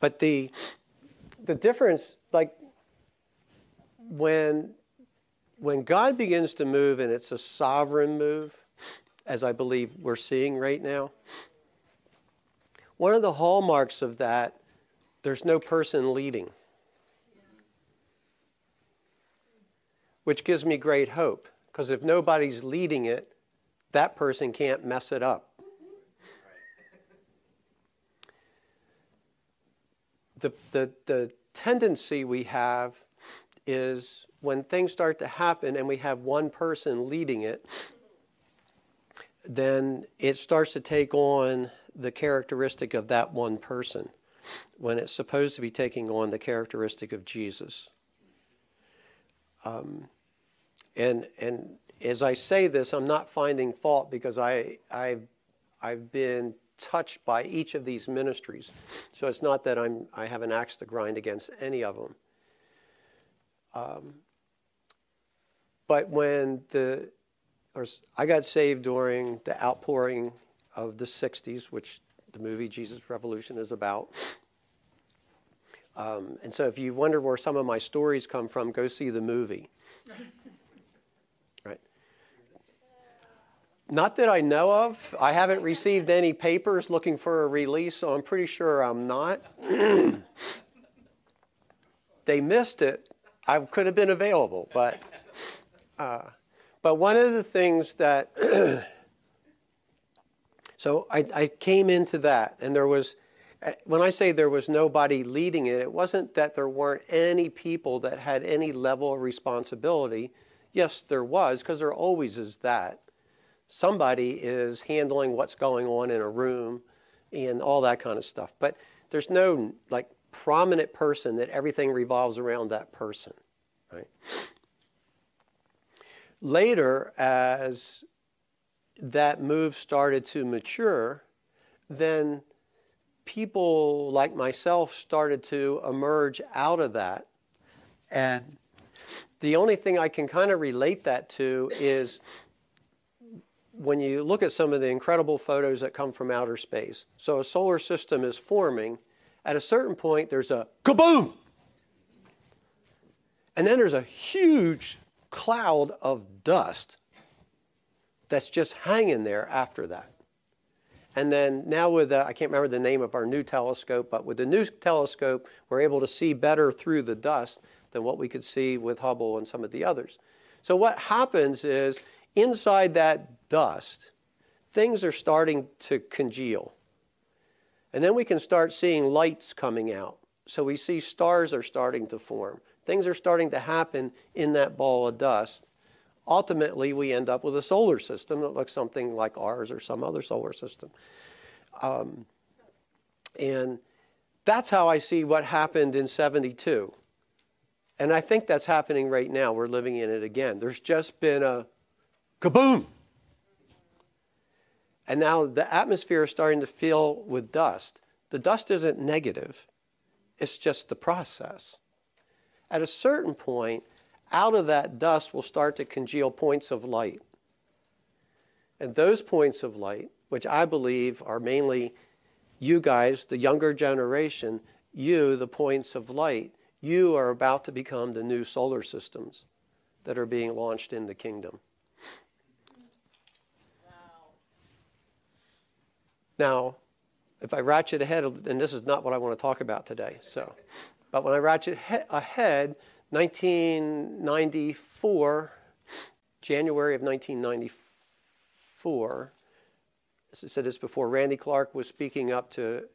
But the difference, like when God begins to move, and it's a sovereign move, as I believe we're seeing right now, one of the hallmarks of that, there's no person leading, which gives me great hope, because if nobody's leading it, that person can't mess it up. The tendency we have is when things start to happen and we have one person leading it, then it starts to take on the characteristic of that one person when it's supposed to be taking on the characteristic of Jesus. And as I say this, I'm not finding fault, because I've been touched by each of these ministries. So it's not that I have an axe to grind against any of them. But when I got saved during the outpouring of the 60s, which the movie Jesus Revolution is about. And so if you wonder where some of my stories come from, go see the movie. Not that I know of. I haven't received any papers looking for a release, so I'm pretty sure I'm not. They missed it. I could have been available, but one of the things that so I came into that, and there was, when I say there was nobody leading it, it wasn't that there weren't any people that had any level of responsibility. Yes, there was, because there always is that. Somebody is handling what's going on in a room and all that kind of stuff. But there's no, like, prominent person that everything revolves around that person, right? Later, as that move started to mature, then people like myself started to emerge out of that. And the only thing I can kind of relate that to is, when you look at some of the incredible photos that come from outer space, so a solar system is forming. At a certain point, there's a kaboom! And then there's a huge cloud of dust that's just hanging there after that. And then now with, I can't remember the name of our new telescope, but with the new telescope, we're able to see better through the dust than what we could see with Hubble and some of the others. So what happens is, inside that dust, things are starting to congeal. And then we can start seeing lights coming out. So we see stars are starting to form. Things are starting to happen in that ball of dust. Ultimately, we end up with a solar system that looks something like ours or some other solar system. And that's how I see what happened in '72. And I think that's happening right now. We're living in it again. There's just been a kaboom! And now the atmosphere is starting to fill with dust. The dust isn't negative. It's just the process. At a certain point, out of that dust will start to congeal points of light. And those points of light, which I believe are mainly you guys, the younger generation, you, the points of light, you are about to become the new solar systems that are being launched in the kingdom. Now, if I ratchet ahead, and this is not what I want to talk about today, so, but when I ratchet ahead, 1994, January of 1994, as I said this before, Randy Clark was speaking up to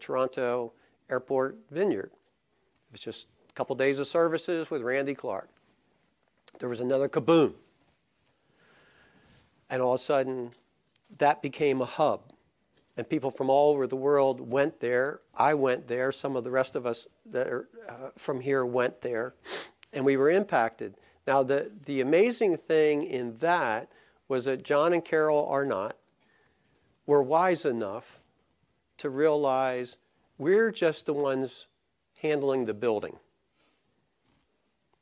Toronto Airport Vineyard. It was just a couple days of services with Randy Clark. There was another kaboom. And all of a sudden, that became a hub. And people from all over the world went there. I went there. Some of the rest of us that are from here went there. And we were impacted. Now, the amazing thing in that was that John and Carol Arnott were wise enough to realize we're just the ones handling the building.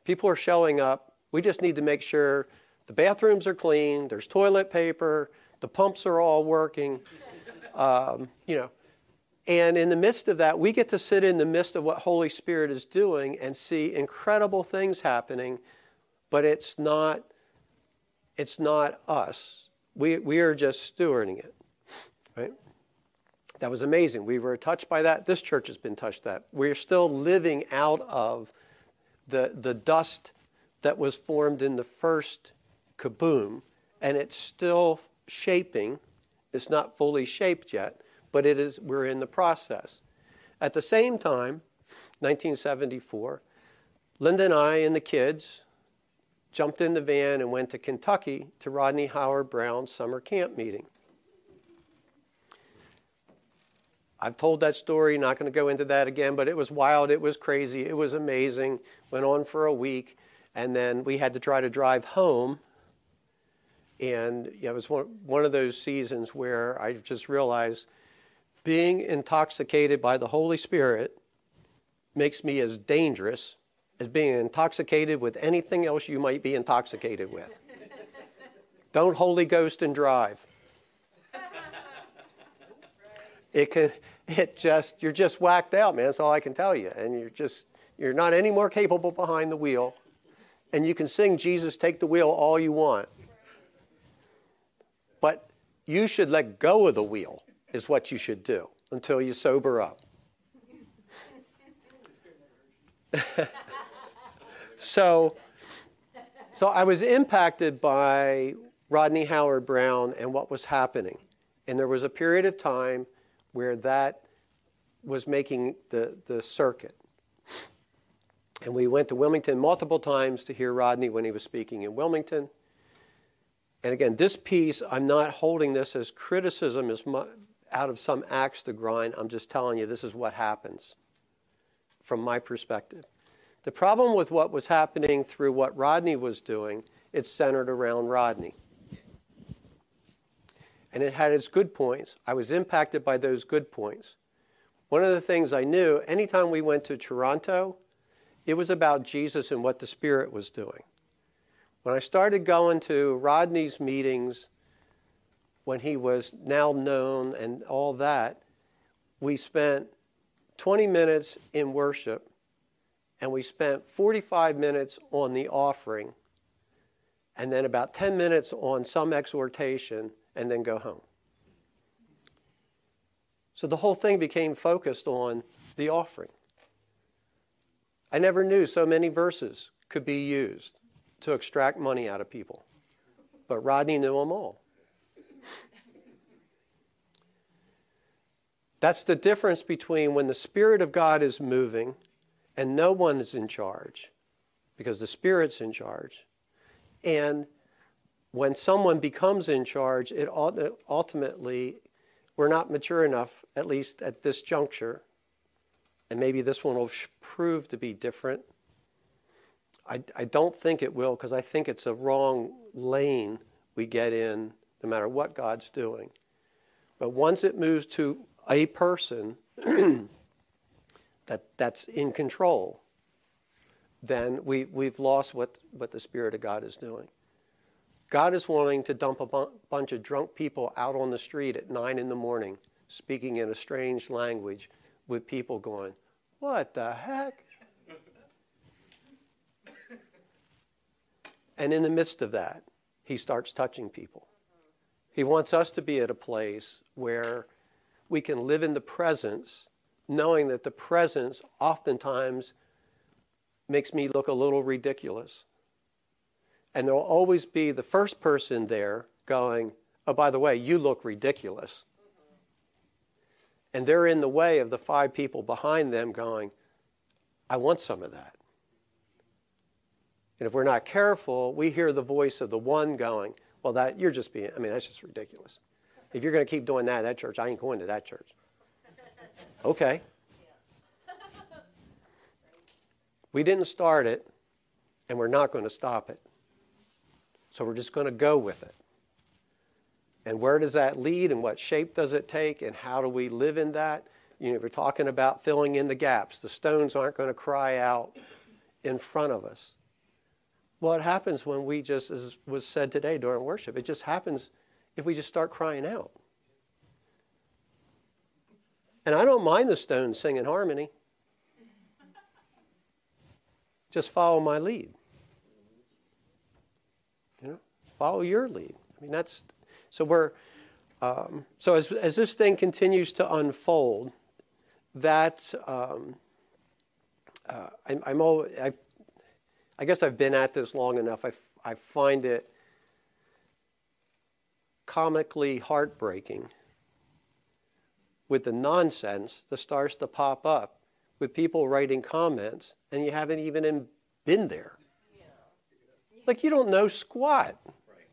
People are showing up. We just need to make sure the bathrooms are clean, there's toilet paper, the pumps are all working. You know, And in the midst of that, we get to sit in the midst of what Holy Spirit is doing and see incredible things happening, but it's not us. We are just stewarding it, right? That was amazing. We were touched by that. This church has been touched that. We're still living out of the dust that was formed in the first kaboom, and it's still shaping. It's not fully shaped yet, but it is. We're in the process. At the same time, 1974, Linda and I and the kids jumped in the van and went to Kentucky to Rodney Howard Brown's summer camp meeting. I've told that story, not going to go into that again, but it was wild, it was crazy, it was amazing, went on for a week, and then we had to try to drive home. And yeah, it was one of those seasons where I just realized being intoxicated by the Holy Spirit makes me as dangerous as being intoxicated with anything else you might be intoxicated with. Don't Holy Ghost and drive. You're just whacked out, man. That's all I can tell you. And you're not any more capable behind the wheel. And you can sing Jesus Take the Wheel all you want. But you should let go of the wheel is what you should do until you sober up. So I was impacted by Rodney Howard Brown and what was happening. And there was a period of time where that was making the circuit. And we went to Wilmington multiple times to hear Rodney when he was speaking in Wilmington. And again, this piece, I'm not holding this as criticism as out of some axe to grind. I'm just telling you this is what happens from my perspective. The problem with what was happening through what Rodney was doing, it's centered around Rodney. And it had its good points. I was impacted by those good points. One of the things I knew, anytime we went to Toronto, it was about Jesus and what the Spirit was doing. When I started going to Rodney's meetings, when he was now known and all that, we spent 20 minutes in worship, and we spent 45 minutes on the offering, and then about 10 minutes on some exhortation, and then go home. So the whole thing became focused on the offering. I never knew so many verses could be used to extract money out of people, but Rodney knew them all. That's the difference between when the Spirit of God is moving and no one is in charge, because the Spirit's in charge, and when someone becomes in charge, it ultimately, we're not mature enough, at least at this juncture, and maybe this one will prove to be different. I don't think it will, because I think it's a wrong lane we get in, no matter what God's doing. But once it moves to a person that's in control, then we've lost what the Spirit of God is doing. God is wanting to dump a bunch of drunk people out on the street at 9 in the morning, speaking in a strange language, with people going, "What the heck?" And in the midst of that, he starts touching people. He wants us to be at a place where we can live in the presence, knowing that the presence oftentimes makes me look a little ridiculous. And there will always be the first person there going, "Oh, by the way, you look ridiculous." And they're in the way of the 5 people behind them going, "I want some of that." And if we're not careful, we hear the voice of the one going, "Well, that you're just being, I mean, that's just ridiculous. If you're going to keep doing that at that church, I ain't going to that church." Okay. We didn't start it, and we're not going to stop it. So we're just going to go with it. And where does that lead, and what shape does it take, and how do we live in that? You know, we're talking about filling in the gaps. The stones aren't going to cry out in front of us. Well, it happens when we just, as was said today during worship, it just happens if we just start crying out. And I don't mind the Stones singing harmony. Just follow my lead. You know, follow your lead. I mean, that's, so we're, so as this thing continues to unfold, that, I'm always, I guess I've been at this long enough. I find it comically heartbreaking with the nonsense that starts to pop up with people writing comments, and you haven't even been there. Yeah. Like, you don't know squat. Right.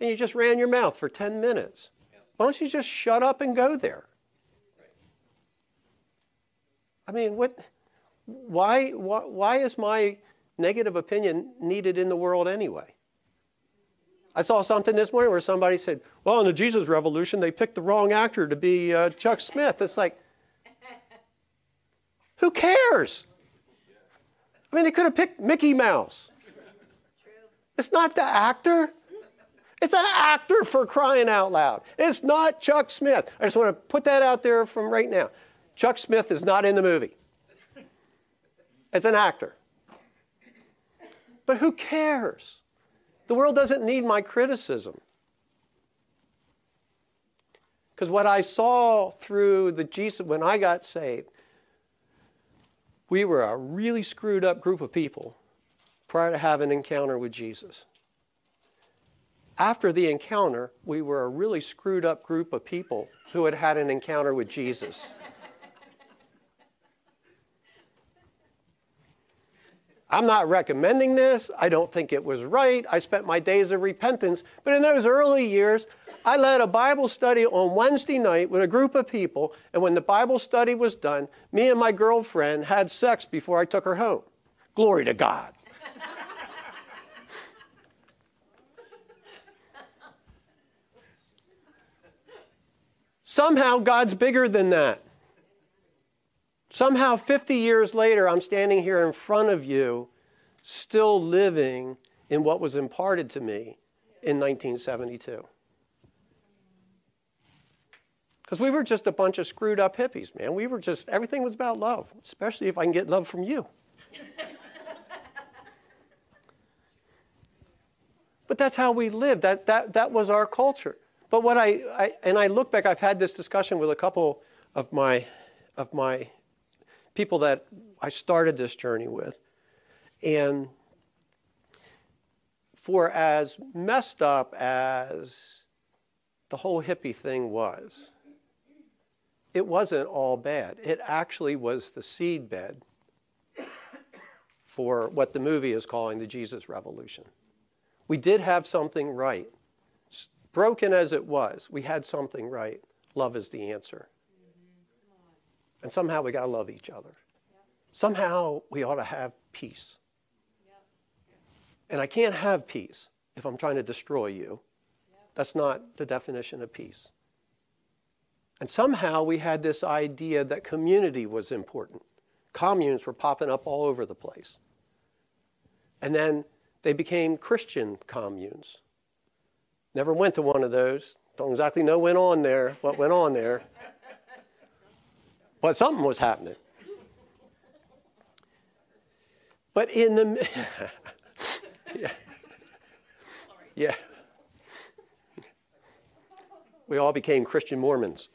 And you just ran your mouth for 10 minutes. Yeah. Why don't you just shut up and go there? Right. I mean, what? Why is my negative opinion needed in the world anyway? I saw something this morning where somebody said, well, in the Jesus Revolution, they picked the wrong actor to be Chuck Smith. It's like, who cares? I mean, they could have picked Mickey Mouse. True. It's not the actor. It's an actor, for crying out loud. It's not Chuck Smith. I just want to put that out there from right now. Chuck Smith is not in the movie. It's an actor. But who cares? The world doesn't need my criticism. Because what I saw through the Jesus, when I got saved, we were a really screwed up group of people prior to having an encounter with Jesus. After the encounter, we were a really screwed up group of people who had had an encounter with Jesus. I'm not recommending this. I don't think it was right. I spent my days of repentance. But in those early years, I led a Bible study on Wednesday night with a group of people. And when the Bible study was done, me and my girlfriend had sex before I took her home. Glory to God. Somehow God's bigger than that. Somehow 50 years later, I'm standing here in front of you, still living in what was imparted to me in 1972. Because we were just a bunch of screwed up hippies, man. We were just, everything was about love, especially if I can get love from you. But that's how we lived. That was our culture. But what I look back, I've had this discussion with a couple of my people that I started this journey with. And for as messed up as the whole hippie thing was, it wasn't all bad. It actually was the seedbed for what the movie is calling the Jesus Revolution. We did have something right. Broken as it was, we had something right. Love is the answer. And somehow we got to love each other. Yep. Somehow we ought to have peace. Yep. And I can't have peace if I'm trying to destroy you. Yep. That's not the definition of peace. And somehow we had this idea that community was important. Communes were popping up all over the place. And then they became Christian communes. Never went to one of those. Don't exactly know what went on there. But something was happening. But in the... yeah. We all became Christian Mormons.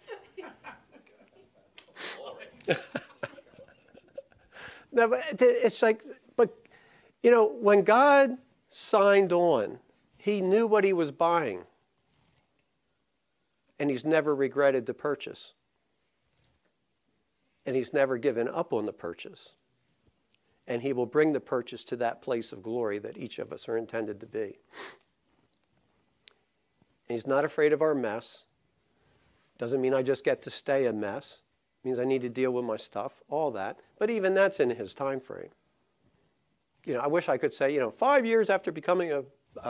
No, but it's like, but, you know, when God signed on, he knew what he was buying. And he's never regretted the purchase. And he's never given up on the purchase. And he will bring the purchase to that place of glory that each of us are intended to be. And he's not afraid of our mess. Doesn't mean I just get to stay a mess. It means I need to deal with my stuff, all that. But even that's in his time frame. You know, I wish I could say, you know, 5 years after becoming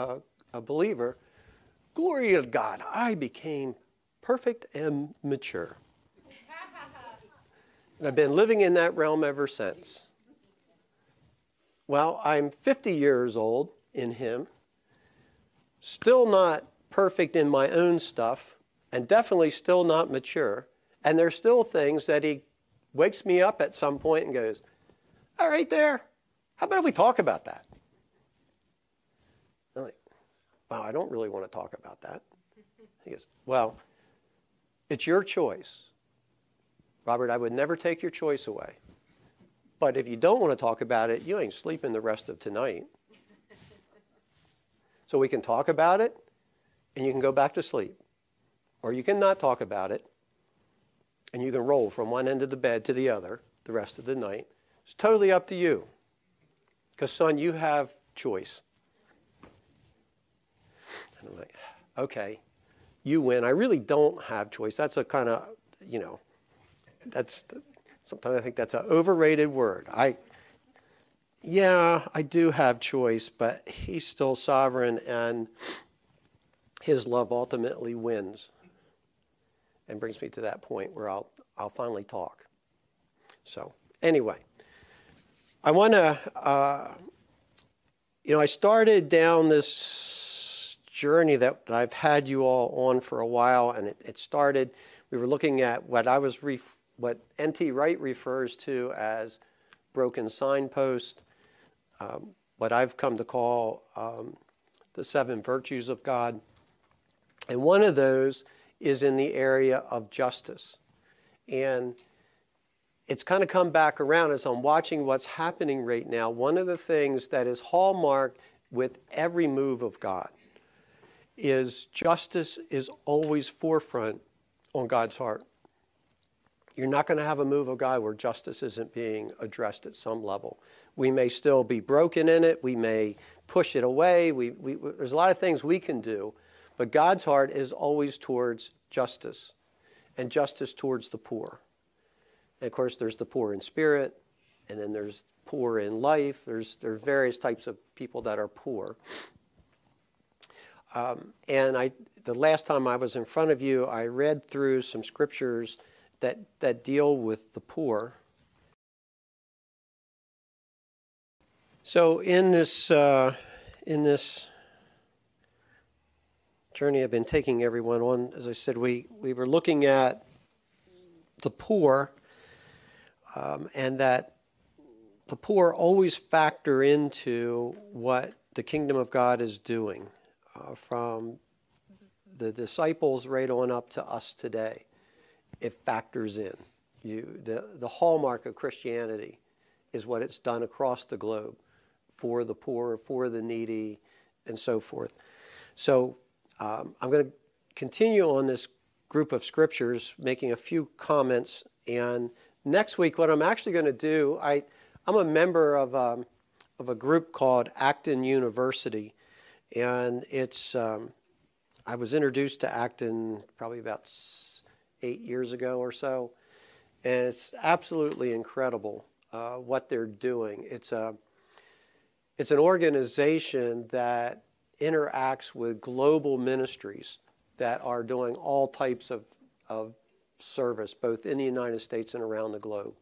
a believer, glory to God, I became perfect and mature. And I've been living in that realm ever since. Well, I'm 50 years old in him, still not perfect in my own stuff, and definitely still not mature, And there's still things that he wakes me up at some point and goes, all right there, how about we talk about that? I'm like, wow, I don't really want to talk about that. He goes, well, it's your choice. Robert, I would never take your choice away. But if you don't want to talk about it, you ain't sleeping the rest of tonight. So we can talk about it, and you can go back to sleep. Or you can not talk about it, and you can roll from one end of the bed to the other the rest of the night. It's totally up to you. Because, son, you have choice. And I'm like, okay, you win. I really don't have choice. That's a kind of, you know, that's... Sometimes I think that's an overrated word. I do have choice, but he's still sovereign, and his love ultimately wins. And brings me to that point where I'll finally talk. So anyway, I want to, I started down this journey that I've had you all on for a while, and it started, we were looking at what N.T. Wright refers to as broken signpost, what I've come to call the 7 virtues of God. And one of those is in the area of justice. And it's kind of come back around as I'm watching what's happening right now. One of the things that is hallmarked with every move of God is justice is always forefront on God's heart. You're not going to have a move of God where justice isn't being addressed at some level. We may still be broken in it. We may push it away. There's a lot of things we can do. But God's heart is always towards justice, and justice towards the poor. And, of course, there's the poor in spirit, and then there's poor in life. There are various types of people that are poor. The last time I was in front of you, I read through some scriptures that deal with the poor. So in this journey I've been taking everyone on, as I said, we were looking at the poor, and that the poor always factor into what the kingdom of God is doing, from the disciples right on up to us today. It factors in. The hallmark of Christianity is what it's done across the globe for the poor, for the needy, and so forth. So I'm going to continue on this group of scriptures, making a few comments. And next week, what I'm actually going to do, I'm a member of a group called Acton University, and it's I was introduced to Acton probably about 8 years ago or so, and it's absolutely incredible what they're doing. It's an organization that interacts with global ministries that are doing all types of service, both in the United States and around the globe.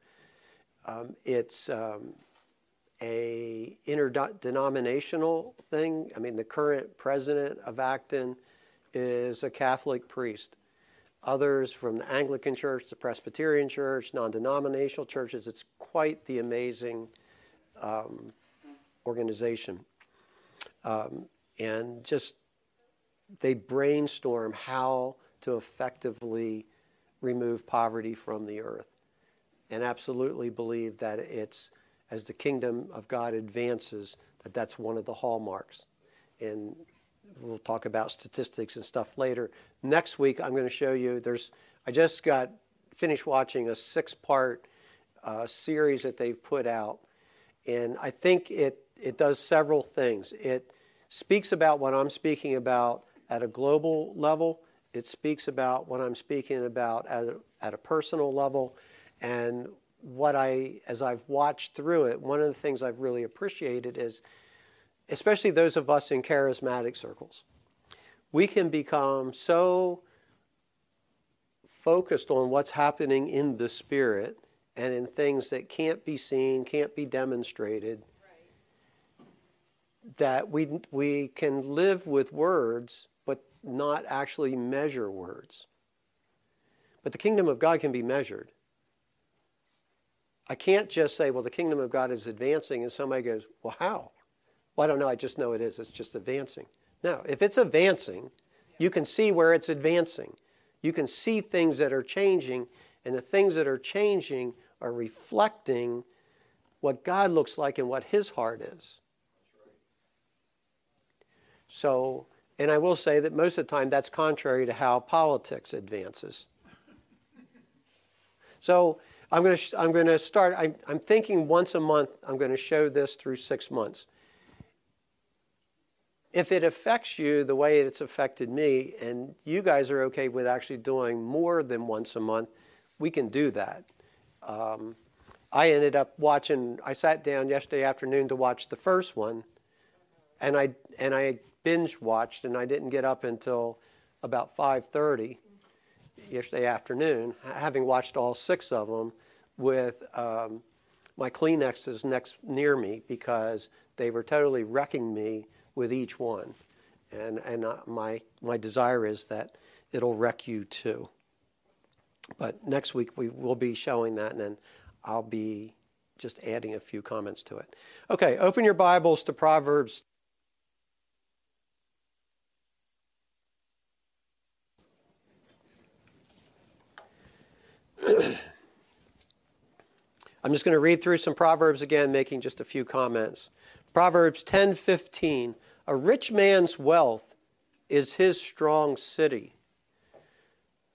It's a interdenominational thing. I mean, the current president of Acton is a Catholic priest. Others from the Anglican Church, the Presbyterian Church, non-denominational churches. It's quite the amazing organization. And just they brainstorm how to effectively remove poverty from the earth, and absolutely believe that it's, as the kingdom of God advances, that that's one of the hallmarks. And we'll talk about statistics and stuff later. Next week, I'm going to show you, I just got finished watching a 6-part series that they've put out. And I think it does several things. It speaks about what I'm speaking about at a global level. It speaks about what I'm speaking about at a personal level. And as I've watched through it, one of the things I've really appreciated is, especially those of us in charismatic circles, we can become so focused on what's happening in the spirit and in things that can't be seen, can't be demonstrated, right, that we can live with words but not actually measure words. But the kingdom of God can be measured. I can't just say, well, the kingdom of God is advancing, and somebody goes, well, how? Well, I don't know. I just know it is. It's just advancing. No, if it's advancing, you can see where it's advancing. You can see things that are changing, and the things that are changing are reflecting what God looks like and what his heart is. So, and I will say that most of the time that's contrary to how politics advances. So I'm going to start, I'm thinking once a month I'm going to show this through 6 months. If it affects you the way it's affected me, and you guys are okay with actually doing more than once a month, we can do that. I ended up watching, I sat down yesterday afternoon to watch the first one, and I binge watched, and I didn't get up until about 5:30 yesterday afternoon, having watched all 6 of them with my Kleenexes next near me, because they were totally wrecking me with each one, and my desire is that it'll wreck you too. But next week we will be showing that, and then I'll be just adding a few comments to it. Okay, open your Bibles to Proverbs. I'm just going to read through some Proverbs again, making just a few comments. Proverbs 10:15, a rich man's wealth is his strong city.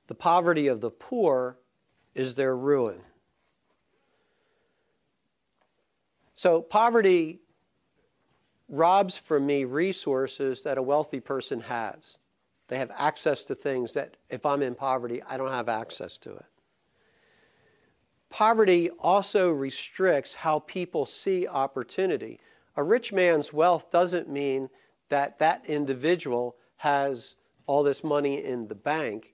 The poverty of the poor is their ruin. So poverty robs from me resources that a wealthy person has. They have access to things that if I'm in poverty, I don't have access to it. Poverty also restricts how people see opportunity. A rich man's wealth doesn't mean that that individual has all this money in the bank.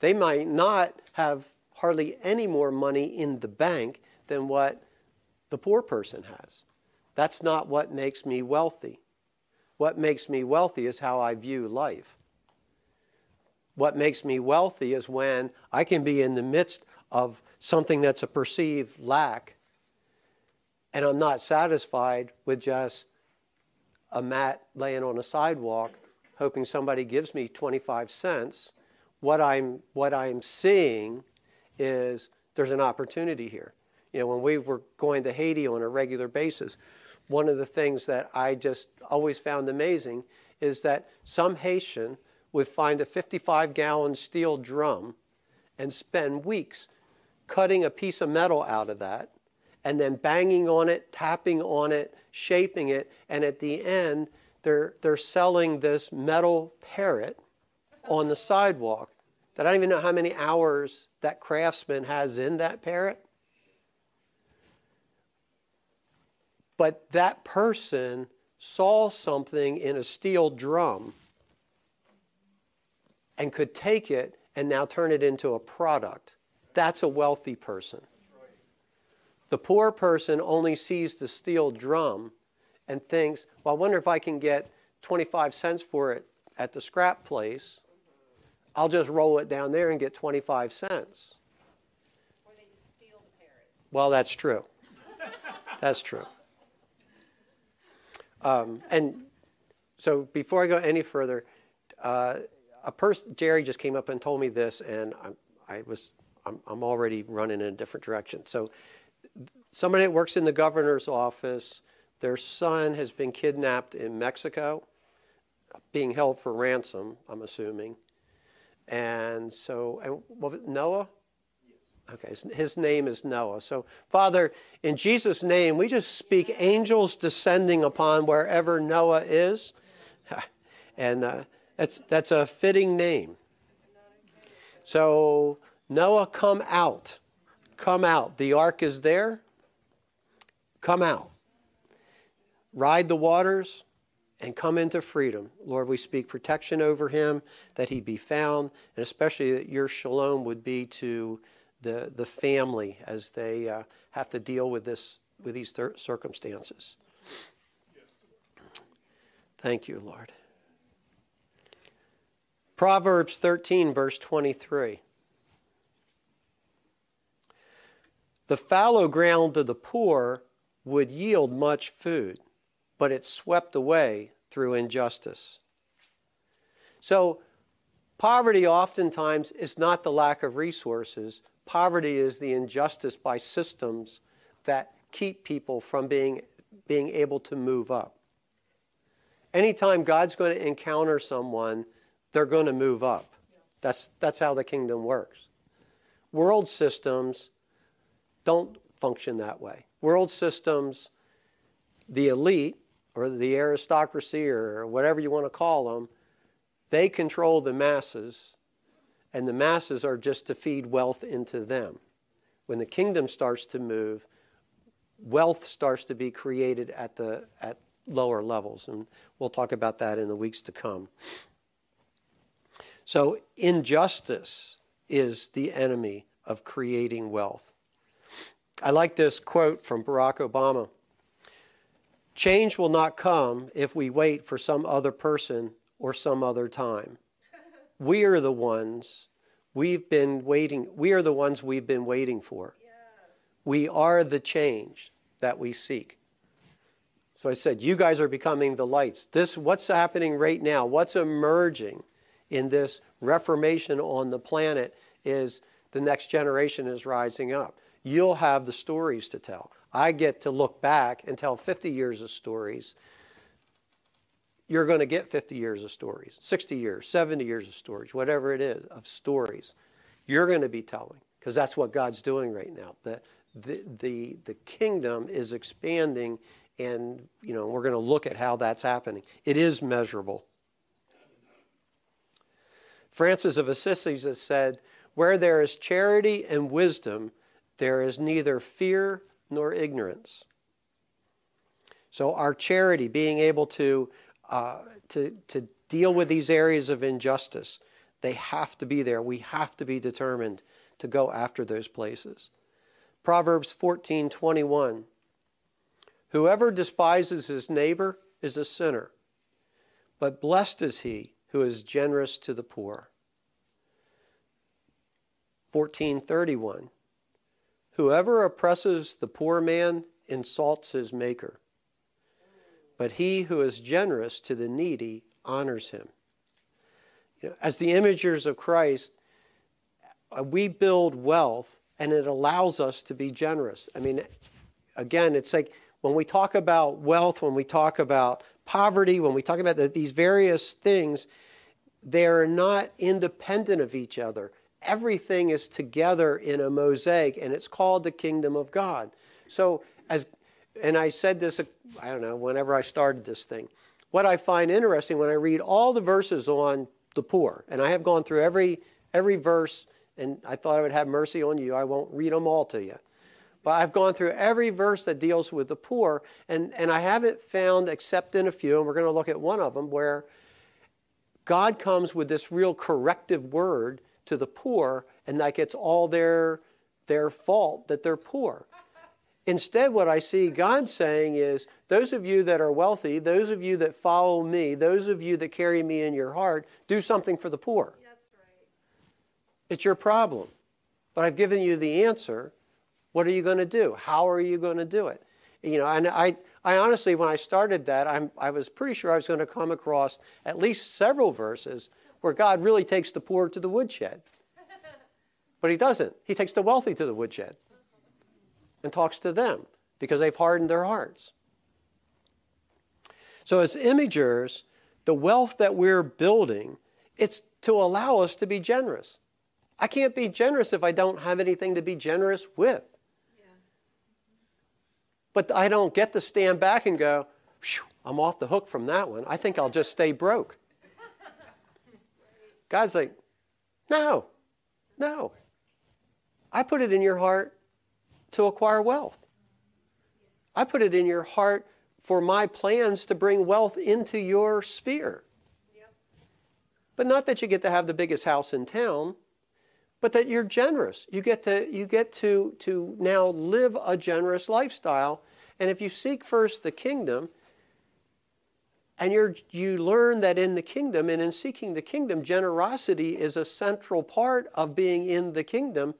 They might not have hardly any more money in the bank than what the poor person has. That's not what makes me wealthy. What makes me wealthy is how I view life. What makes me wealthy is when I can be in the midst of something that's a perceived lack, and I'm not satisfied with just a mat laying on a sidewalk hoping somebody gives me 25 cents. What I'm seeing is there's an opportunity here. You know, when we were going to Haiti on a regular basis, one of the things that I just always found amazing is that some Haitian would find a 55-gallon steel drum and spend weeks cutting a piece of metal out of that, and then banging on it, tapping on it, shaping it, and at the end, they're selling this metal parrot on the sidewalk that I don't even know how many hours that craftsman has in that parrot. But that person saw something in a steel drum and could take it and now turn it into a product. That's a wealthy person. The poor person only sees the steel drum and thinks, well, I wonder if I can get 25 cents for it at the scrap place. I'll just roll it down there and get 25 cents. Or they just steal the parrot. Well, that's true. That's true. And so before I go any further, Jerry just came up and told me this, and I'm already running in a different direction. So somebody that works in the governor's office, their son has been kidnapped in Mexico, being held for ransom, I'm assuming. And so, what was it, Noah? Yes. Okay, his name is Noah. So, Father, in Jesus' name, we just speak angels descending upon wherever Noah is. And that's a fitting name. So, Noah, come out. Come out. The ark is there. Come out. Ride the waters and come into freedom. Lord, we speak protection over him, that he be found, and especially that your shalom would be to the family as they have to deal with this, with these circumstances. Thank you, Lord. Proverbs 13, verse 23. The fallow ground of the poor would yield much food, but it's swept away through injustice. So poverty oftentimes is not the lack of resources. Poverty is the injustice by systems that keep people from being able to move up. Anytime God's going to encounter someone, they're going to move up. That's how the kingdom works. World systems don't function that way. World systems, the elite or the aristocracy or whatever you want to call them, they control the masses, and the masses are just to feed wealth into them. When the kingdom starts to move, wealth starts to be created at lower levels, and we'll talk about that in the weeks to come. So injustice is the enemy of creating wealth. I like this quote from Barack Obama. "Change will not come if we wait for some other person or some other time. We've been waiting for. Yes. We are the change that we seek." So I said, you guys are becoming the lights. What's happening right now, what's emerging in this reformation on the planet is the next generation is rising up. You'll have the stories to tell. I get to look back and tell 50 years of stories. You're going to get 50 years of stories, 60 years, 70 years of stories, whatever it is, of stories. You're going to be telling, because that's what God's doing right now. The kingdom is expanding, and we're going to look at how that's happening. It is measurable. Francis of Assisi has said, "Where there is charity and wisdom, there is neither fear nor ignorance." So our charity, being able to deal with these areas of injustice, they have to be there. We have to be determined to go after those places. Proverbs 14:21, "Whoever despises his neighbor is a sinner, but blessed is he who is generous to the poor." 14:31, "Whoever oppresses the poor man insults his maker, but he who is generous to the needy honors him." As the imagers of Christ, we build wealth, and it allows us to be generous. I mean, again, it's like when we talk about wealth, when we talk about poverty, when we talk about these various things, they're not independent of each other. Everything is together in a mosaic, and it's called the kingdom of God. So and I said this, I don't know, whenever I started this thing. What I find interesting when I read all the verses on the poor, and I have gone through every verse, and I thought I would have mercy on you. I won't read them all to you. But I've gone through every verse that deals with the poor, and I haven't found, except in a few, and we're going to look at one of them, where God comes with this real corrective word to the poor, and like it's all their fault that they're poor. Instead, what I see God saying is, those of you that are wealthy, those of you that follow me, those of you that carry me in your heart, do something for the poor. That's right. It's your problem. But I've given you the answer. What are you going to do? How are you going to do it? And I honestly, when I started that, I was pretty sure I was going to come across at least several verses where God really takes the poor to the woodshed. But he doesn't. He takes the wealthy to the woodshed and talks to them because they've hardened their hearts. So as imagers, the wealth that we're building, it's to allow us to be generous. I can't be generous if I don't have anything to be generous with. Yeah. But I don't get to stand back and go, I'm off the hook from that one. I think I'll just stay broke. God's like, no. I put it in your heart to acquire wealth. I put it in your heart for my plans to bring wealth into your sphere. Yep. But not that you get to have the biggest house in town, but that you're generous. You get to now live a generous lifestyle. And if you seek first the kingdom, and you learn that in the kingdom and in seeking the kingdom, generosity is a central part of being in the kingdom,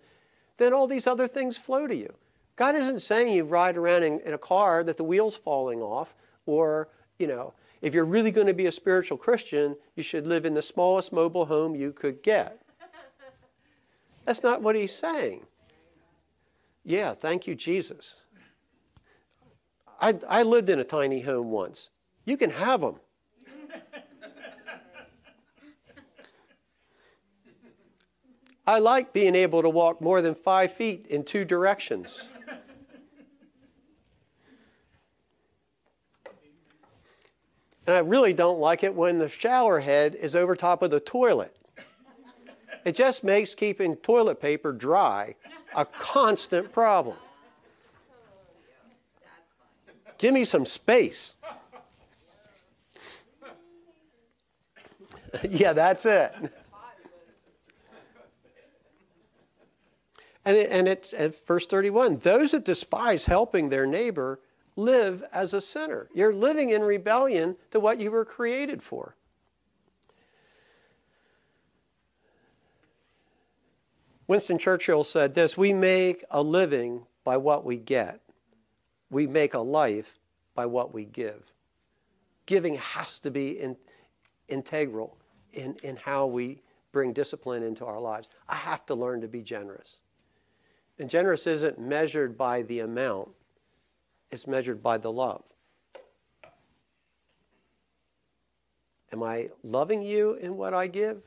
then all these other things flow to you. God isn't saying you ride around in a car that the wheel's falling off, or, you know, if you're really going to be a spiritual Christian, you should live in the smallest mobile home you could get. That's not what he's saying. Yeah, thank you, Jesus. I lived in a tiny home once. You can have them. I like being able to walk more than 5 feet in 2 directions. And I really don't like it when the shower head is over top of the toilet. It just makes keeping toilet paper dry a constant problem. Give me some space. Yeah, that's it. And it's at verse 31, those that despise helping their neighbor live as a sinner. You're living in rebellion to what you were created for. Winston Churchill said this, we make a living by what we get. We make a life by what we give. Giving has to be integral in how we bring discipline into our lives. I have to learn to be generous. And generous isn't measured by the amount. It's measured by the love. Am I loving you in what I give?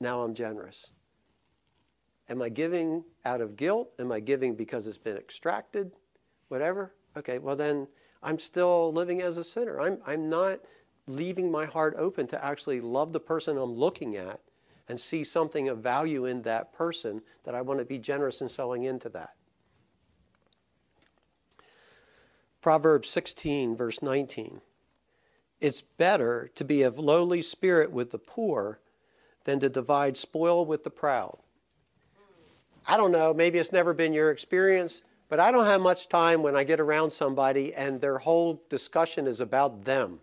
Now I'm generous. Am I giving out of guilt? Am I giving because it's been extracted? Whatever? Okay, well then I'm still living as a sinner. I'm not leaving my heart open to actually love the person I'm looking at and see something of value in that person that I want to be generous in sowing into that. Proverbs 16, verse 19. It's better to be of lowly spirit with the poor than to divide spoil with the proud. I don't know, maybe it's never been your experience, but I don't have much time when I get around somebody and their whole discussion is about them.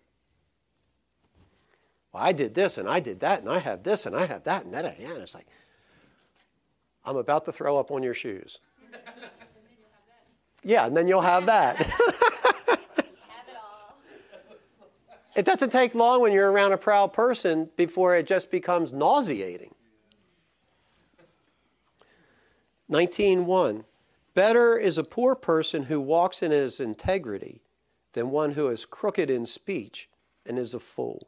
Well, I did this, and I did that, and I have this, and I have that, and that, yeah. And it's like, I'm about to throw up on your shoes. Yeah, and then you'll have that. It doesn't take long when you're around a proud person before it just becomes nauseating. 19:1, better is a poor person who walks in his integrity than one who is crooked in speech and is a fool.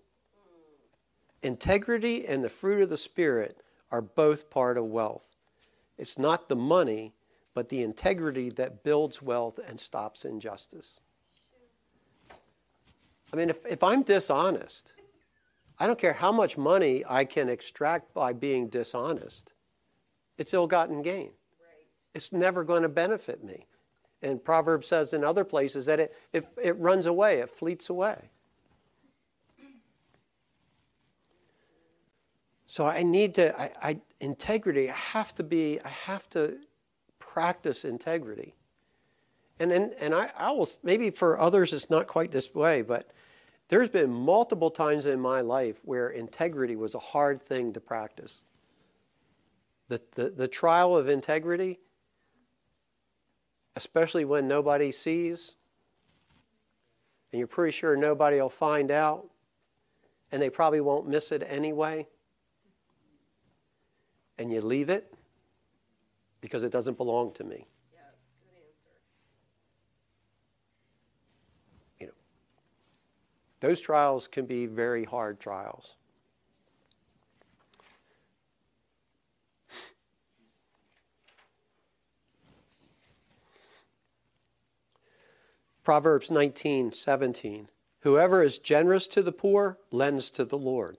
Integrity and the fruit of the Spirit are both part of wealth. It's not the money, but the integrity that builds wealth and stops injustice. I mean, if I'm dishonest, I don't care how much money I can extract by being dishonest. It's ill-gotten gain. Right. It's never going to benefit me. And Proverbs says in other places that it runs away, it fleets away. So I need to, integrity, I have to practice integrity. And I will, maybe for others it's not quite this way, but there's been multiple times in my life where integrity was a hard thing to practice. The trial of integrity, especially when nobody sees, and you're pretty sure nobody will find out, and they probably won't miss it anyway. And you leave it because it doesn't belong to me. Yeah, good answer. You know, those trials can be very hard trials. Proverbs 19:17. Whoever is generous to the poor lends to the Lord,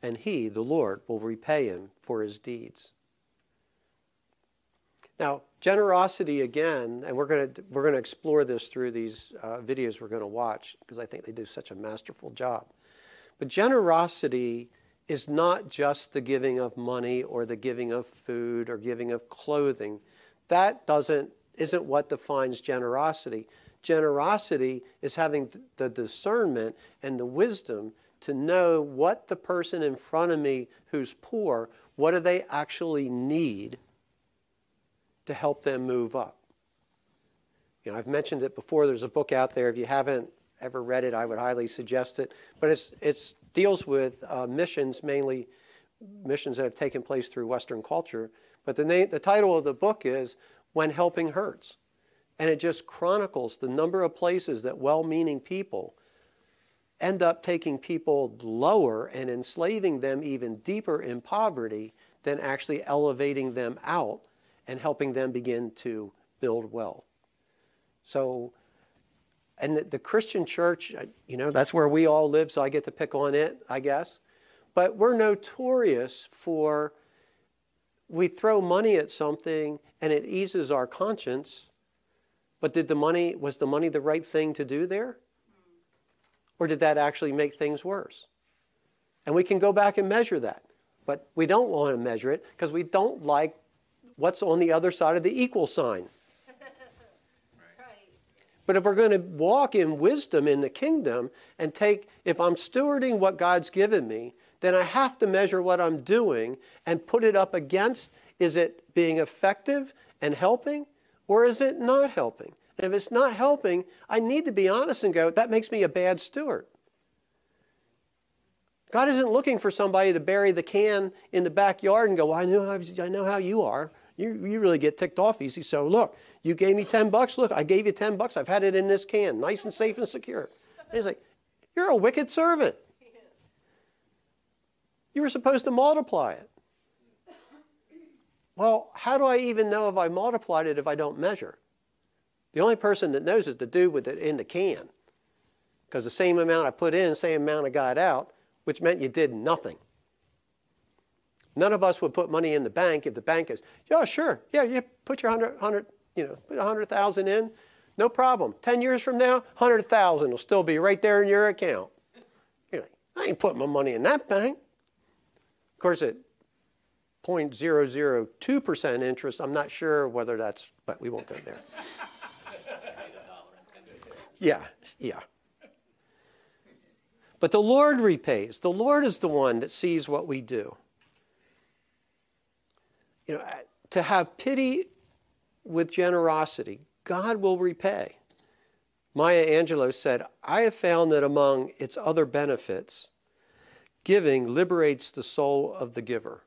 and he, the Lord, will repay him for his deeds. Now, generosity again, and we're going to explore this through these videos we're going to watch, because I think they do such a masterful job. But generosity is not just the giving of money or the giving of food or giving of clothing. That isn't what defines generosity. Generosity is having the discernment and the wisdom to know what the person in front of me who's poor, what do they actually need to help them move up. You know, I've mentioned it before. There's a book out there. If you haven't ever read it, I would highly suggest it. But it deals with missions, mainly missions that have taken place through Western culture. But the title of the book is When Helping Hurts. And it just chronicles the number of places that well-meaning people end up taking people lower and enslaving them even deeper in poverty than actually elevating them out and helping them begin to build wealth. So, and the Christian church, you know, that's where we all live, so I get to pick on it, I guess. But we're notorious for, we throw money at something and it eases our conscience, but was the money the right thing to do there? Or did that actually make things worse? And we can go back and measure that, but we don't want to measure it because we don't like what's on the other side of the equal sign. But if we're going to walk in wisdom in the kingdom and if I'm stewarding what God's given me, then I have to measure what I'm doing and put it up against, is it being effective and helping, or is it not helping? And if it's not helping, I need to be honest and go, that makes me a bad steward. God isn't looking for somebody to bury the can in the backyard and go, well, I know how you are. You really get ticked off easy, so look, you gave me $10, look, I gave you $10, I've had it in this can, nice and safe and secure. And he's like, you're a wicked servant. You were supposed to multiply it. Well, how do I even know if I multiplied it if I don't measure? The only person that knows is the dude with it in the can, because the same amount I put in, same amount I got out, which meant you did nothing. None of us would put money in the bank if the bank is, yeah, sure, yeah, you put your put 100,000 in, no problem. 10 years from now, 100,000 will still be right there in your account. You're like, I ain't putting my money in that bank. Of course, at 0.002% interest, I'm not sure whether that's, but we won't go there. Yeah. But the Lord repays. The Lord is the one that sees what we do. You know, to have pity with generosity, God will repay. Maya Angelou said, I have found that among its other benefits, giving liberates the soul of the giver.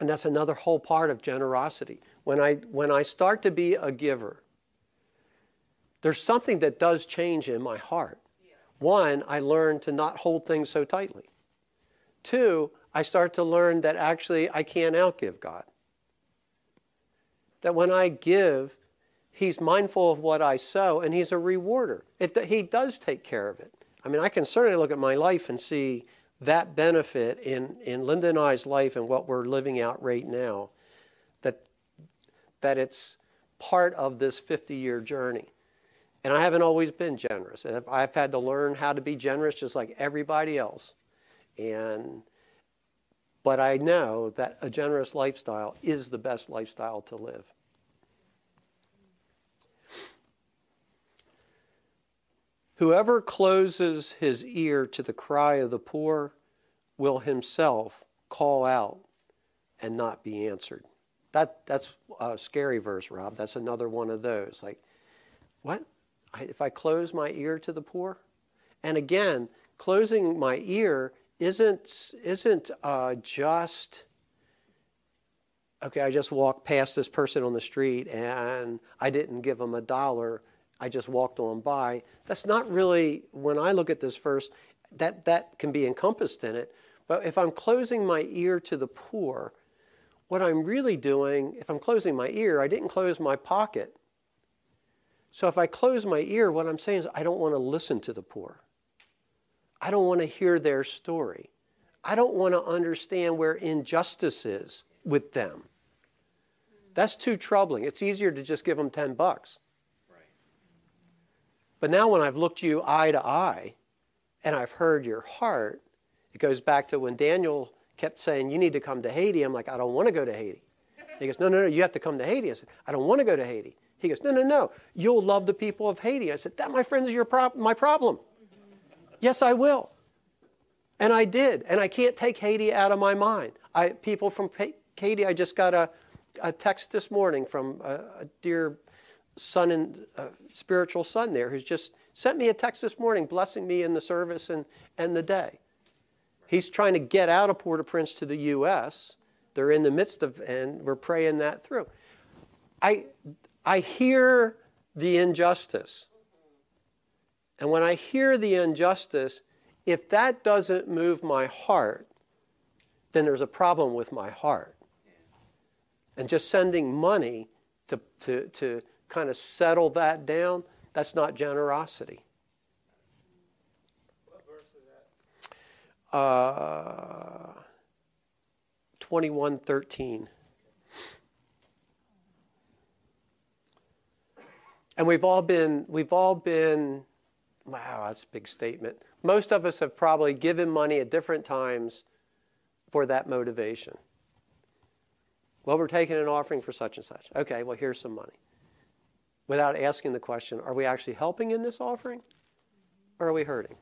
And that's another whole part of generosity. When I start to be a giver, there's something that does change in my heart. Yeah. One, I learn to not hold things so tightly. Two, I start to learn that actually I can't outgive God. That when I give, he's mindful of what I sow, and he's a rewarder. He does take care of it. I mean, I can certainly look at my life and see that benefit in Linda and I's life and what we're living out right now, that it's part of this 50-year journey. And I haven't always been generous. I've had to learn how to be generous just like everybody else. But I know that a generous lifestyle is the best lifestyle to live. Whoever closes his ear to the cry of the poor will himself call out and not be answered. That's a scary verse, Rob. That's another one of those. Like, what? If I close my ear to the poor? And again, closing my ear isn't just, okay, I just walked past this person on the street and I didn't give them $1, I just walked on by. That's not really, when I look at this verse, that can be encompassed in it. But if I'm closing my ear to the poor, what I'm really doing, if I'm closing my ear, I didn't close my pocket. So if I close my ear, what I'm saying is I don't want to listen to the poor. I don't want to hear their story. I don't want to understand where injustice is with them. That's too troubling. It's easier to just give them $10. Right. But now when I've looked you eye to eye and I've heard your heart, it goes back to when Daniel kept saying, you need to come to Haiti. I'm like, I don't want to go to Haiti. He goes, no, you have to come to Haiti. I said, I don't want to go to Haiti. He goes, no, you'll love the people of Haiti. I said, that, my friend, is my problem. Yes, I will. And I did. And I can't take Haiti out of my mind. People from Haiti, I just got a text this morning from a dear son and spiritual son there who's just sent me a text this morning blessing me in the service and the day. He's trying to get out of Port-au-Prince to the U.S. They're in the midst of, and we're praying that through. I hear the injustice. And when I hear the injustice, if that doesn't move my heart, then there's a problem with my heart. And just sending money to kind of settle that down, that's not generosity. What verse is that? 21:13. And we've all been, wow, that's a big statement. Most of us have probably given money at different times for that motivation. Well, we're taking an offering for such and such. Okay, well, here's some money. Without asking the question, are we actually helping in this offering? Or are we hurting?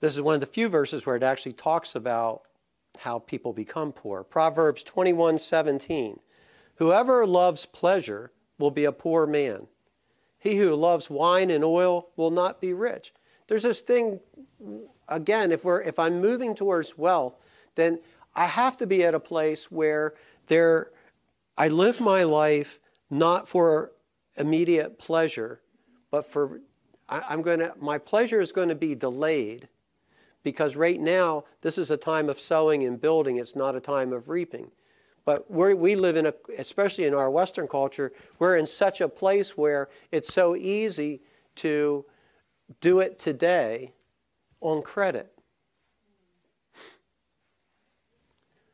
This is one of the few verses where it actually talks about how people become poor. Proverbs 21:17. Whoever loves pleasure will be a poor man. He who loves wine and oil will not be rich. There's this thing, again, if I'm moving towards wealth, then I have to be at a place where I live my life not for immediate pleasure, but for my pleasure is going to be delayed, because right now this is a time of sowing and building. It's not a time of reaping. But we live in especially in our Western culture, we're in such a place where it's so easy to do it today on credit.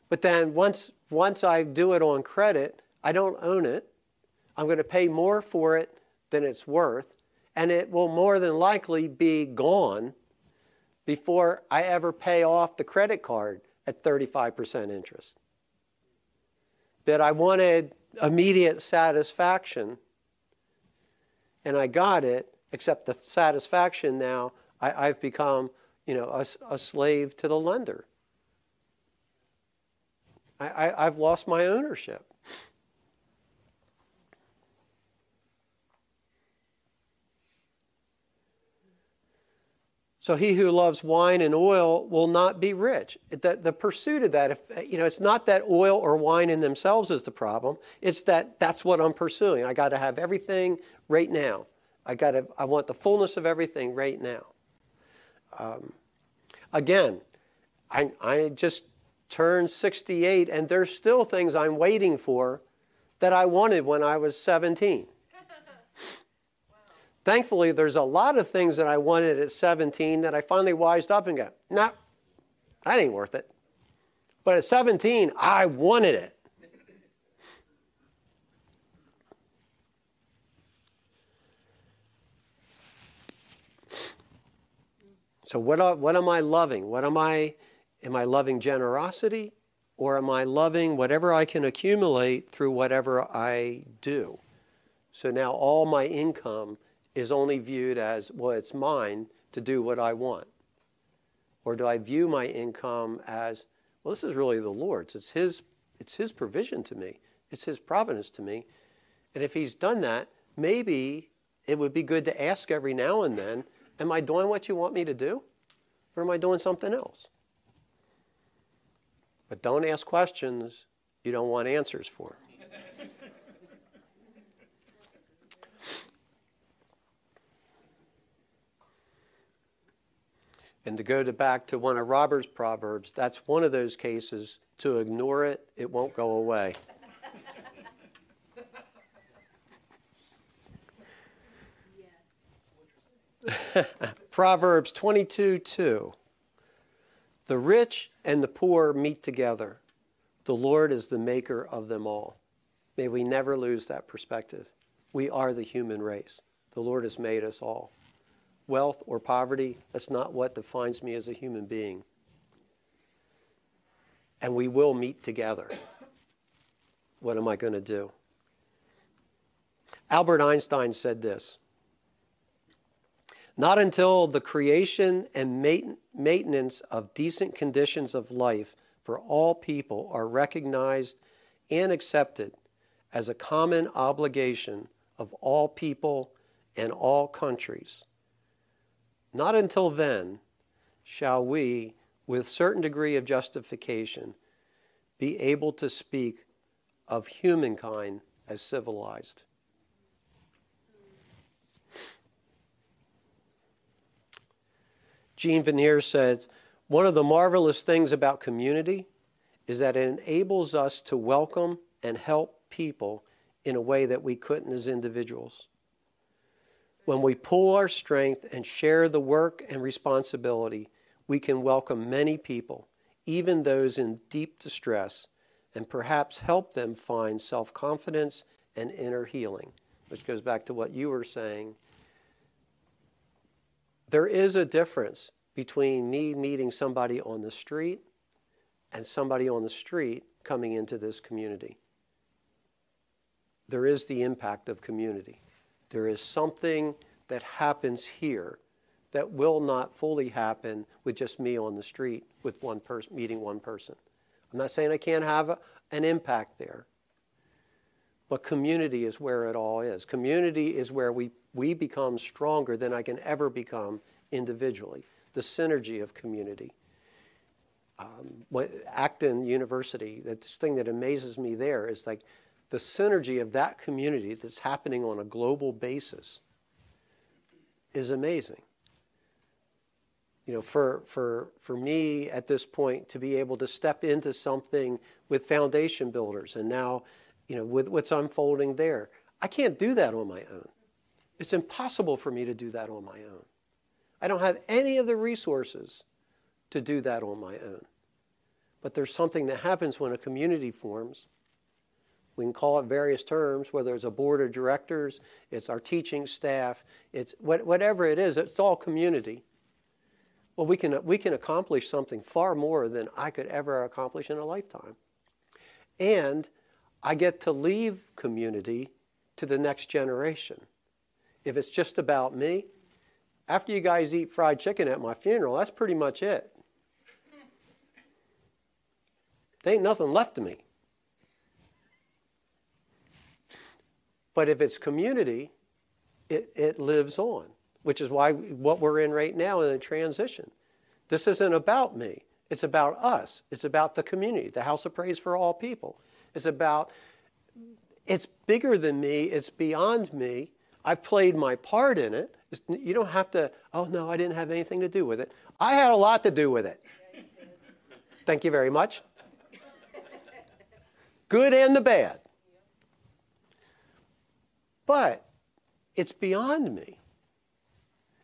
But then once I do it on credit, I don't own it. I'm going to pay more for it than it's worth, and it will more than likely be gone before I ever pay off the credit card at 35% interest. But I wanted immediate satisfaction, and I got it, except the satisfaction now, I've become, a slave to the lender. I've lost my ownership. So he who loves wine and oil will not be rich. The pursuit of that, it's not that oil or wine in themselves is the problem. It's that that's what I'm pursuing. I got to have everything right now. I want the fullness of everything right now. Again, I just turned 68, and there's still things I'm waiting for that I wanted when I was 17. Thankfully, there's a lot of things that I wanted at 17 that I finally wised up and go, nah, that ain't worth it. But at 17, I wanted it. So what am I loving? Am I loving generosity, or am I loving whatever I can accumulate through whatever I do? So now all my income is only viewed as, well, it's mine to do what I want. Or do I view my income as, well, this is really the Lord's. It's his provision to me. It's his providence to me. And if he's done that, maybe it would be good to ask every now and then, am I doing what you want me to do? Or am I doing something else? But don't ask questions you don't want answers for. And to go back to one of Robert's proverbs, that's one of those cases, to ignore it, it won't go away. Yes. Proverbs 22:2. The rich and the poor meet together. The Lord is the maker of them all. May we never lose that perspective. We are the human race. The Lord has made us all. Wealth or poverty, that's not what defines me as a human being. And we will meet together. What am I going to do? Albert Einstein said this: not until the creation and maintenance of decent conditions of life for all people are recognized and accepted as a common obligation of all people and all countries. Not until then shall we, with certain degree of justification, be able to speak of humankind as civilized. Jean Vanier says, one of the marvelous things about community is that it enables us to welcome and help people in a way that we couldn't as individuals. When we pool our strength and share the work and responsibility, we can welcome many people, even those in deep distress, and perhaps help them find self-confidence and inner healing, which goes back to what you were saying. There is a difference between me meeting somebody on the street and somebody on the street coming into this community. There is the impact of community. There is something that happens here that will not fully happen with just me on the street with one person, meeting one person. I'm not saying I can't have an impact there, but community is where it all is. Community is where we become stronger than I can ever become individually. The synergy of community. Acton University, this thing that amazes me there is like the synergy of that community that's happening on a global basis is amazing. You know, for me at this point to be able to step into something with Foundation Builders and now, you know, with what's unfolding there, I can't do that on my own. It's impossible for me to do that on my own. I don't have any of the resources to do that on my own. But there's something that happens when a community forms. We can call it various terms, whether it's a board of directors, it's our teaching staff, it's whatever it is, it's all community. Well, we can accomplish something far more than I could ever accomplish in a lifetime. And I get to leave community to the next generation. If it's just about me, after you guys eat fried chicken at my funeral, that's pretty much it. There ain't nothing left of me. But if it's community, it lives on, which is why what we're in right now in a transition. This isn't about me. It's about us. It's about the community, the House of Praise for all people. It's about, it's bigger than me. It's beyond me. I played my part in it. You don't have to, oh, no, I didn't have anything to do with it. I had a lot to do with it. Thank you very much. Good and the bad. But it's beyond me.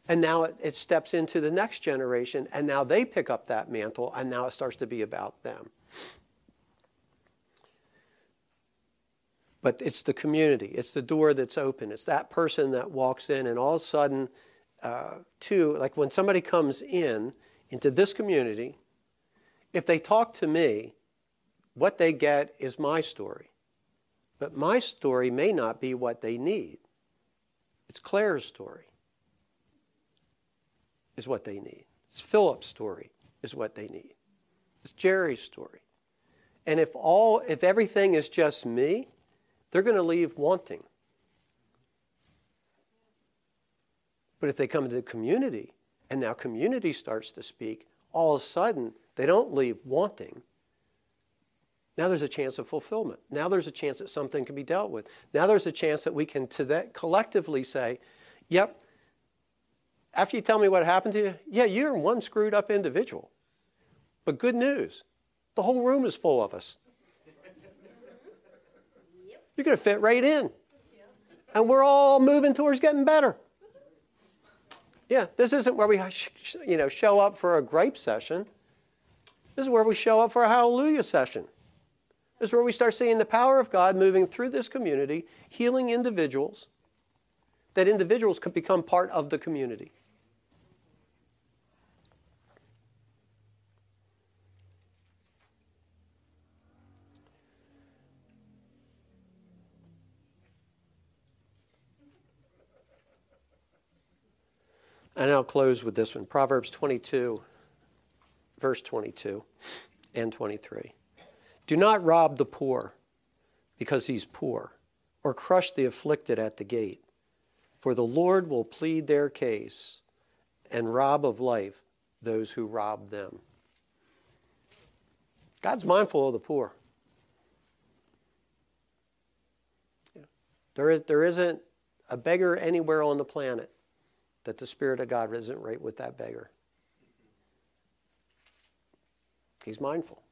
And now it steps into the next generation, and now they pick up that mantle, and now it starts to be about them. But it's the community. It's the door that's open. It's that person that walks in, and all of a sudden, too, like when somebody comes in, into this community, if they talk to me, what they get is my story. But my story may not be what they need. It's Claire's story is what they need. It's Philip's story is what they need. It's Jerry's story. And if everything is just me, they're going to leave wanting. But if they come to the community, and now community starts to speak, all of a sudden, they don't leave wanting. Now there's a chance of fulfillment. Now there's a chance that something can be dealt with. Now there's a chance that we can today collectively say, yep, after you tell me what happened to you, yeah, you're one screwed up individual. But good news, the whole room is full of us. You're going to fit right in. And we're all moving towards getting better. Yeah, this isn't where we show up for a gripe session. This is where we show up for a hallelujah session. This is where we start seeing the power of God moving through this community, healing individuals, that individuals could become part of the community. And I'll close with this one, Proverbs 22, verse 22. and 23. Do not rob the poor because he's poor, or crush the afflicted at the gate. For the Lord will plead their case and rob of life those who rob them. God's mindful of the poor. There isn't a beggar anywhere on the planet that the Spirit of God isn't right with that beggar. He's mindful.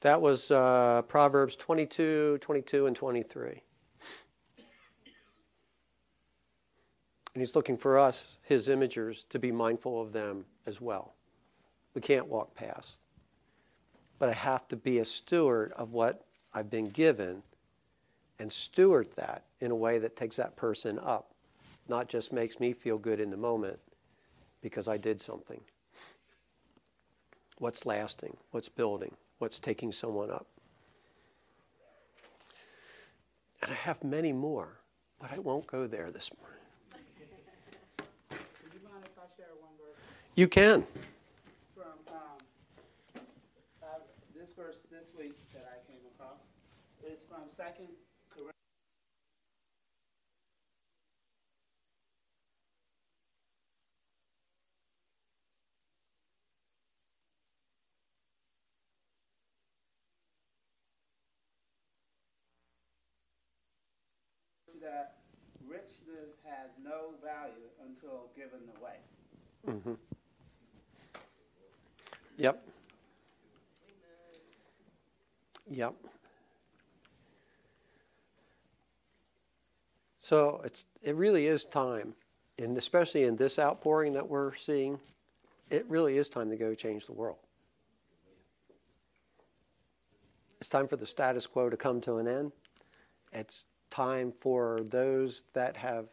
That was Proverbs 22, 22, and 23. And he's looking for us, his imagers, to be mindful of them as well. We can't walk past. But I have to be a steward of what I've been given and steward that in a way that takes that person up, not just makes me feel good in the moment because I did something. What's lasting? What's building? What's taking someone up? And I have many more, but I won't go there this morning. Would you mind if I share one verse? You can. From this verse this week that I came across is from 2 that richness has no value until given away. Mm-hmm. Yep. Yep. So it really is time, and especially in this outpouring that we're seeing, it really is time to go change the world. It's time for the status quo to come to an end. It's time for those that have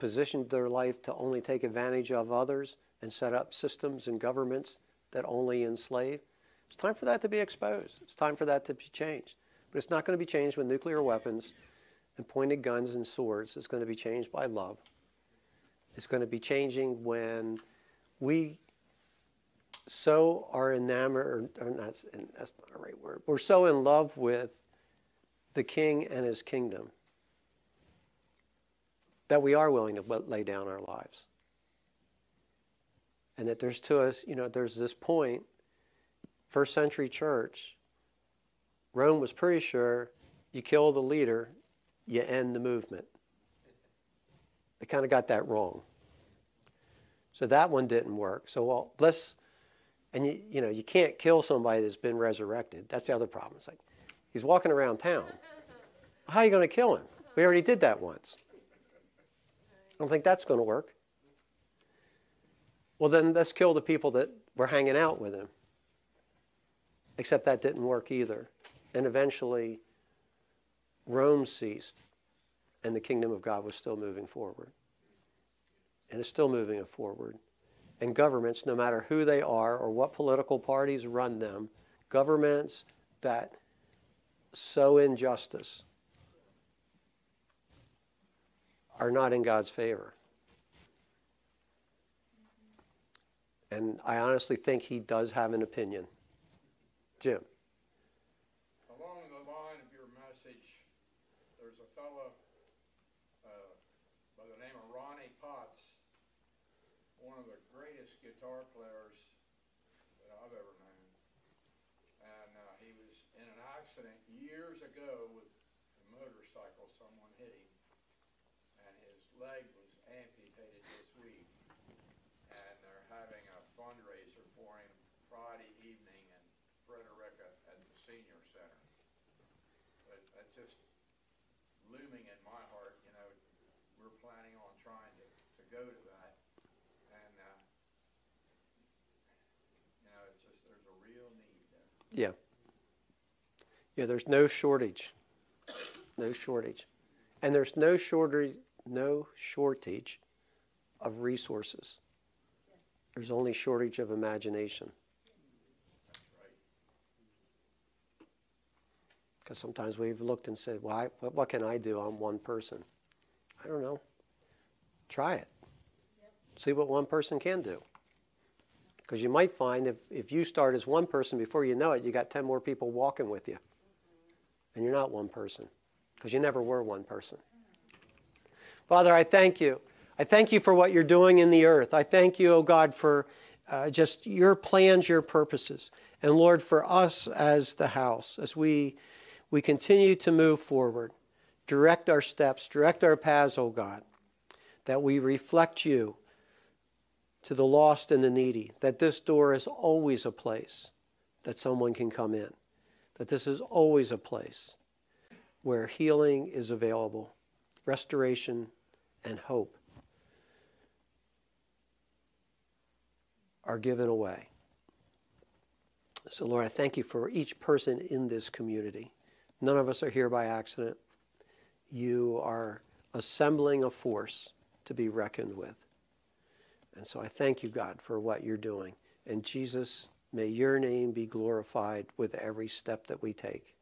positioned their life to only take advantage of others and set up systems and governments that only enslave. It's time for that to be exposed. It's time for that to be changed. But it's not going to be changed with nuclear weapons and pointed guns and swords. It's going to be changed by love. It's going to be changing when we so are enamored, that's not the right word, we're so in love with the King and his kingdom, that we are willing to lay down our lives. And that there's to us, there's this point, first century church, Rome was pretty sure you kill the leader, you end the movement. They kind of got that wrong. So that one didn't work. So well, you can't kill somebody that's been resurrected. That's the other problem. It's like, he's walking around town. How are you going to kill him? We already did that once. I don't think that's going to work. Well, then let's kill the people that were hanging out with him. Except that didn't work either. And eventually, Rome ceased, and the kingdom of God was still moving forward. And it's still moving forward. And governments, no matter who they are or what political parties run them, governments that sow injustice are not in God's favor. And I honestly think he does have an opinion. Jim? Along the line of your message, there's a fellow by the name of Ronnie Potts, one of the greatest guitar players that I've ever known. And he was in an accident years ago with a motorcycle, someone hit him. Leg was amputated this week, and they're having a fundraiser for him Friday evening in Frederica at the senior center. But that's just looming in my heart. We're planning on trying to go to that, and it's just there's a real need there. Yeah. Yeah, there's no shortage, and there's no shortage of resources. Yes. There's only shortage of imagination. Yes. Because sometimes we've looked and said, well, what can I do? I'm one person. I don't know. Try it. Yep. See what one person can do. Because you might find if you start as one person, before you know it, you got 10 more people walking with you. And you're not one person, because you never were one person. Father, I thank you. I thank you for what you're doing in the earth. I thank you, oh God, for just your plans, your purposes. And Lord, for us as the house, as we continue to move forward, direct our steps, direct our paths, oh God, that we reflect you to the lost and the needy, that this door is always a place that someone can come in, that this is always a place where healing is available, restoration and hope are given away. So Lord, I thank you for each person in this community. None of us are here by accident. You are assembling a force to be reckoned with. And so I thank you, God, for what you're doing. And Jesus, may your name be glorified with every step that we take.